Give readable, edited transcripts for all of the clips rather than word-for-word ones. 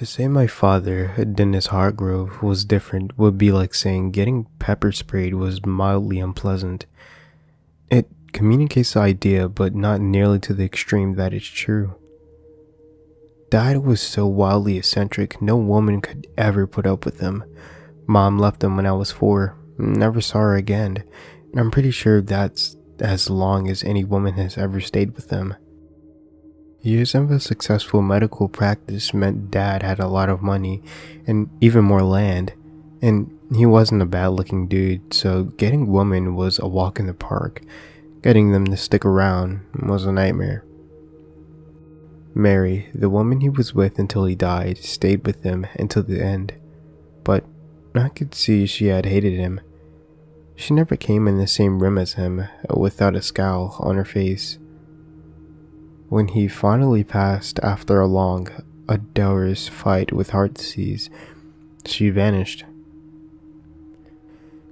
To say my father, Dennis Hargrove, was different would be like saying getting pepper sprayed was mildly unpleasant. It communicates the idea, but not nearly to the extreme that it's true. Dad was so wildly eccentric, no woman could ever put up with him. Mom left him when I was 4, never saw her again, and I'm pretty sure that's as long as any woman has ever stayed with him. Years of a successful medical practice meant Dad had a lot of money, and even more land, and he wasn't a bad-looking dude, so getting women was a walk in the park. Getting them to stick around was a nightmare. Mary, the woman he was with until he died, stayed with him until the end, but I could see she had hated him. She never came in the same room as him, without a scowl on her face. When he finally passed after a long, arduous fight with heart disease, she vanished.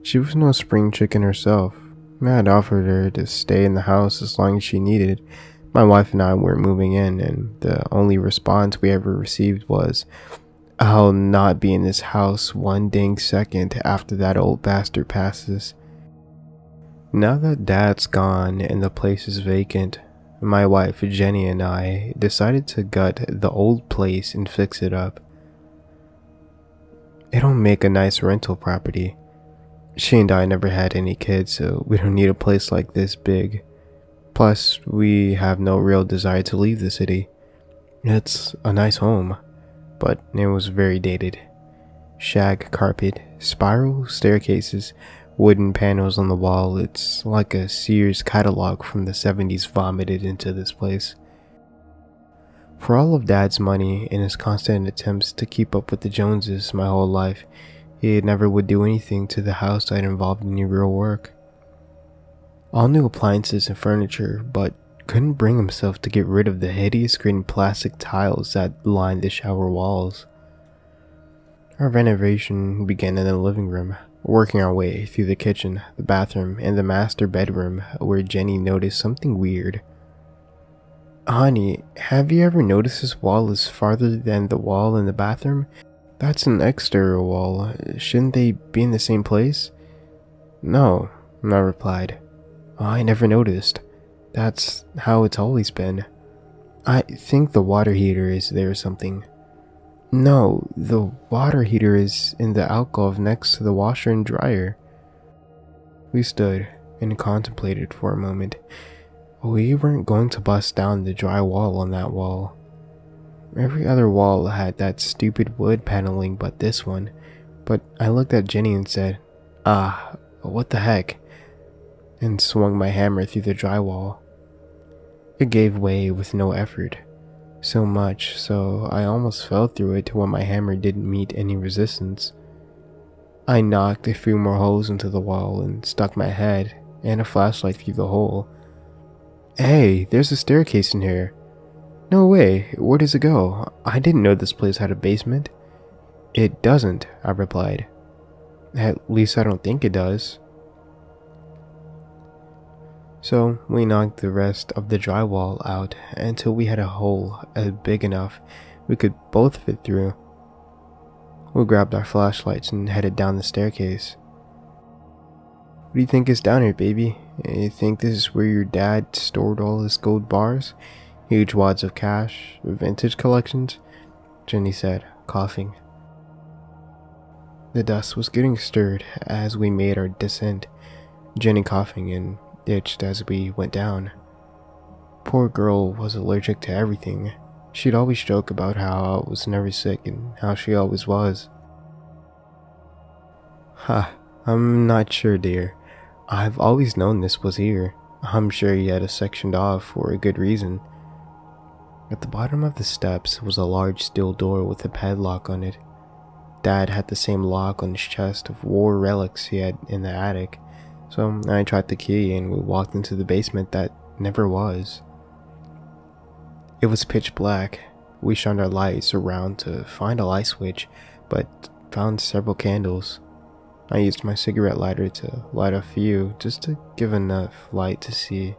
She was no spring chicken herself. I had offered her to stay in the house as long as she needed. My wife and I weren't moving in, and the only response we ever received was, "I'll not be in this house one dang second after that old bastard passes." Now that Dad's gone and the place is vacant, my wife, Jenny, and I decided to gut the old place and fix it up. It'll make a nice rental property. She and I never had any kids, so we don't need a place like this big. Plus, we have no real desire to leave the city. It's a nice home, but it was very dated. Shag carpet, spiral staircases, wooden panels on the wall. It's like a Sears catalog from the 70s vomited into this place. For all of Dad's money and his constant attempts to keep up with the Joneses my whole life, he never would do anything to the house that involved any real work. All new appliances and furniture, but couldn't bring himself to get rid of the hideous green plastic tiles that lined the shower walls. Our renovation began in the living room, working our way through the kitchen, the bathroom, and the master bedroom, where Jenny noticed something weird. "Honey, have you ever noticed this wall is farther than the wall in the bathroom? That's an exterior wall. Shouldn't they be in the same place?" "No," I replied. "I never noticed. That's how it's always been. I think the water heater is there or something." "No, the water heater is in the alcove next to the washer and dryer." We stood and contemplated for a moment. We weren't going to bust down the drywall on that wall. Every other wall had that stupid wood paneling but this one. But I looked at Jenny and said, "Ah, what the heck?" and swung my hammer through the drywall. It gave way with no effort. So much so I almost fell through it when my hammer didn't meet any resistance. I knocked a few more holes into the wall and stuck my head and a flashlight through the hole. "Hey, there's a staircase in here." "No way, where does it go? I didn't know this place had a basement." "It doesn't," I replied. "At least I don't think it does." So we knocked the rest of the drywall out until we had a hole big enough we could both fit through. We grabbed our flashlights and headed down the staircase. "What do you think is down here, baby? You think this is where your dad stored all his gold bars? Huge wads of cash? Vintage collections?" Jenny said, coughing. The dust was getting stirred as we made our descent, Jenny coughing and itched as we went down. Poor girl was allergic to everything. She'd always joke about how I was never sick and how she always was. "Ha, I'm not sure, dear. I've always known this was here. I'm sure you had it sectioned off for a good reason." At the bottom of the steps was a large steel door with a padlock on it. Dad had the same lock on his chest of war relics he had in the attic. So I tried the key and we walked into the basement that never was. It was pitch black. We shined our lights around to find a light switch, but found several candles. I used my cigarette lighter to light a few just to give enough light to see.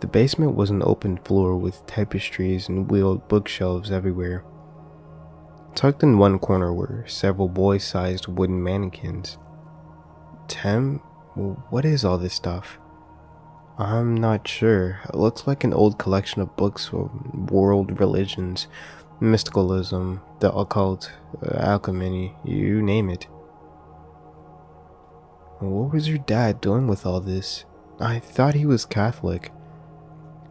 The basement was an open floor with tapestries and wheeled bookshelves everywhere. Tucked in one corner were several boy-sized wooden mannequins. Tem? What is all this stuff? I'm not sure. It looks like an old collection of books on world religions, mysticalism, the occult, alchemy, you name it. What was your dad doing with all this? I thought he was Catholic.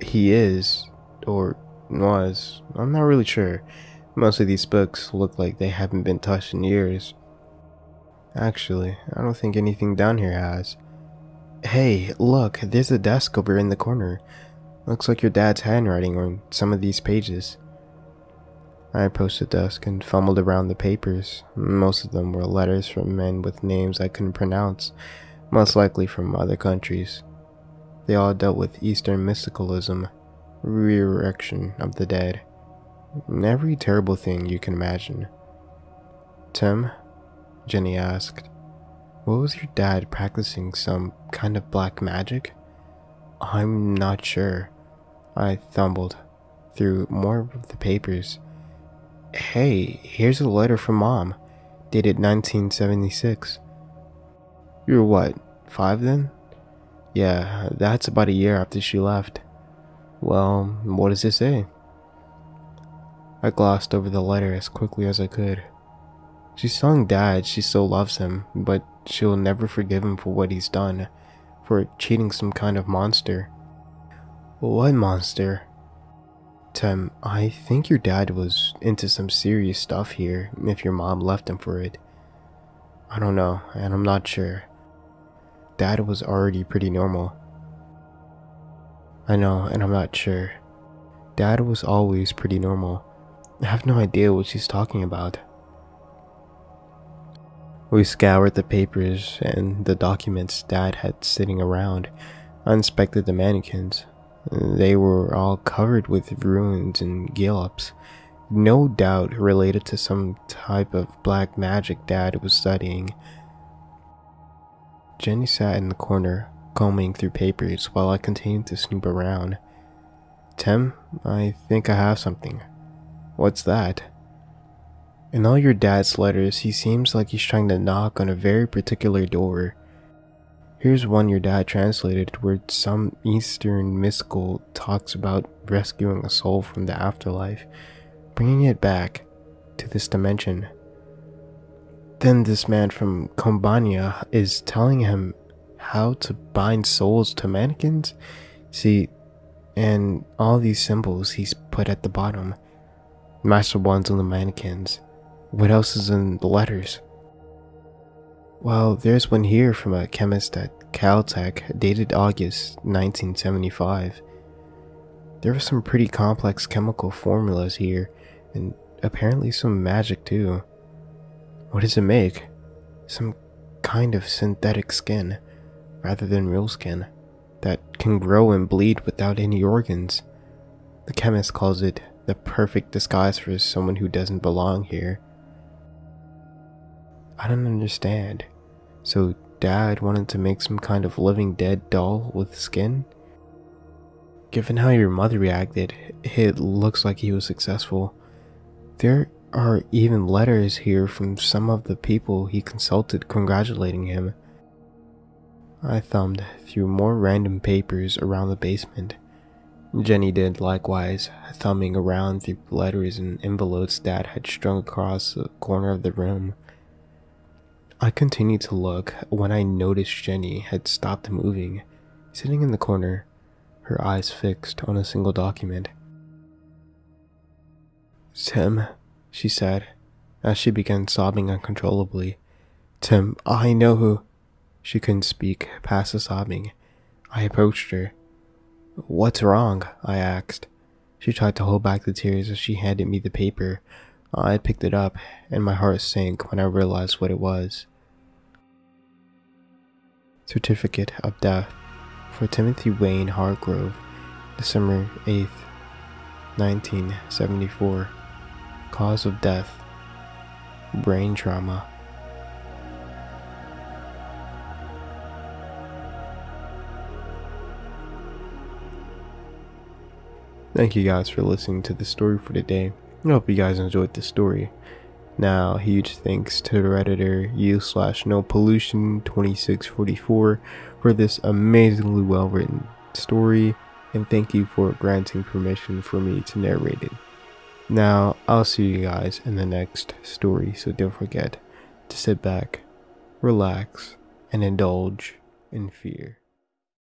He is, or was. I'm not really sure. Most of these books look like they haven't been touched in years. Actually, I don't think anything down here has. Hey, look, there's a desk over in the corner. Looks like your dad's handwriting on some of these pages. I approached the desk and fumbled around the papers. Most of them were letters from men with names I couldn't pronounce, most likely from other countries. They all dealt with Eastern mysticalism, resurrection of the dead. Every terrible thing you can imagine. Tim? Jenny asked. What was your dad practicing, some kind of black magic? I'm not sure. I fumbled through more of the papers. Hey, here's a letter from Mom, dated 1976. You're what, 5 then? Yeah, that's about a year after she left. Well, what does it say? I glossed over the letter as quickly as I could. She's telling Dad she still loves him, but she'll never forgive him for what he's done, for cheating some kind of monster. What monster? Tim, I think your dad was into some serious stuff here, if your mom left him for it. I don't know, and I'm not sure. Dad was already pretty normal. I know, and I'm not sure. Dad was always pretty normal. I have no idea what she's talking about. We scoured the papers and the documents Dad had sitting around. I inspected the mannequins. They were all covered with runes and glyphs, no doubt related to some type of black magic Dad was studying. Jenny sat in the corner, combing through papers while I continued to snoop around. Tim, I think I have something. What's that? In all your dad's letters, he seems like he's trying to knock on a very particular door. Here's one your dad translated where some Eastern mystical talks about rescuing a soul from the afterlife, bringing it back to this dimension. Then this man from Combania is telling him how to bind souls to mannequins? See, and all these symbols he's put at the bottom. Master wands on the mannequins. What else is in the letters? Well, there's one here from a chemist at Caltech, dated August 1975. There were some pretty complex chemical formulas here, and apparently some magic too. What does it make? Some kind of synthetic skin, rather than real skin, that can grow and bleed without any organs. The chemist calls it the perfect disguise for someone who doesn't belong here. I don't understand. So Dad wanted to make some kind of living dead doll with skin? Given how your mother reacted, it looks like he was successful. There are even letters here from some of the people he consulted congratulating him. I thumbed through more random papers around the basement. Jenny did likewise, thumbing around through letters and envelopes Dad had strung across the corner of the room. I continued to look when I noticed Jenny had stopped moving, sitting in the corner, her eyes fixed on a single document. Tim, she said, as she began sobbing uncontrollably. Tim, I know who... She couldn't speak past the sobbing. I approached her. What's wrong? I asked. She tried to hold back the tears as she handed me the paper. I picked it up, and my heart sank when I realized what it was. Certificate of Death for Timothy Wayne Hargrove, December 8th, 1974. Cause of death: brain trauma. Thank you guys for listening to the story for today. I hope you guys enjoyed the story. Now, huge thanks to Redditor u/No-pollution-2644 for this amazingly well written story, and thank you for granting permission for me to narrate it. Now, I'll see you guys in the next story, so don't forget to sit back, relax, and indulge in fear.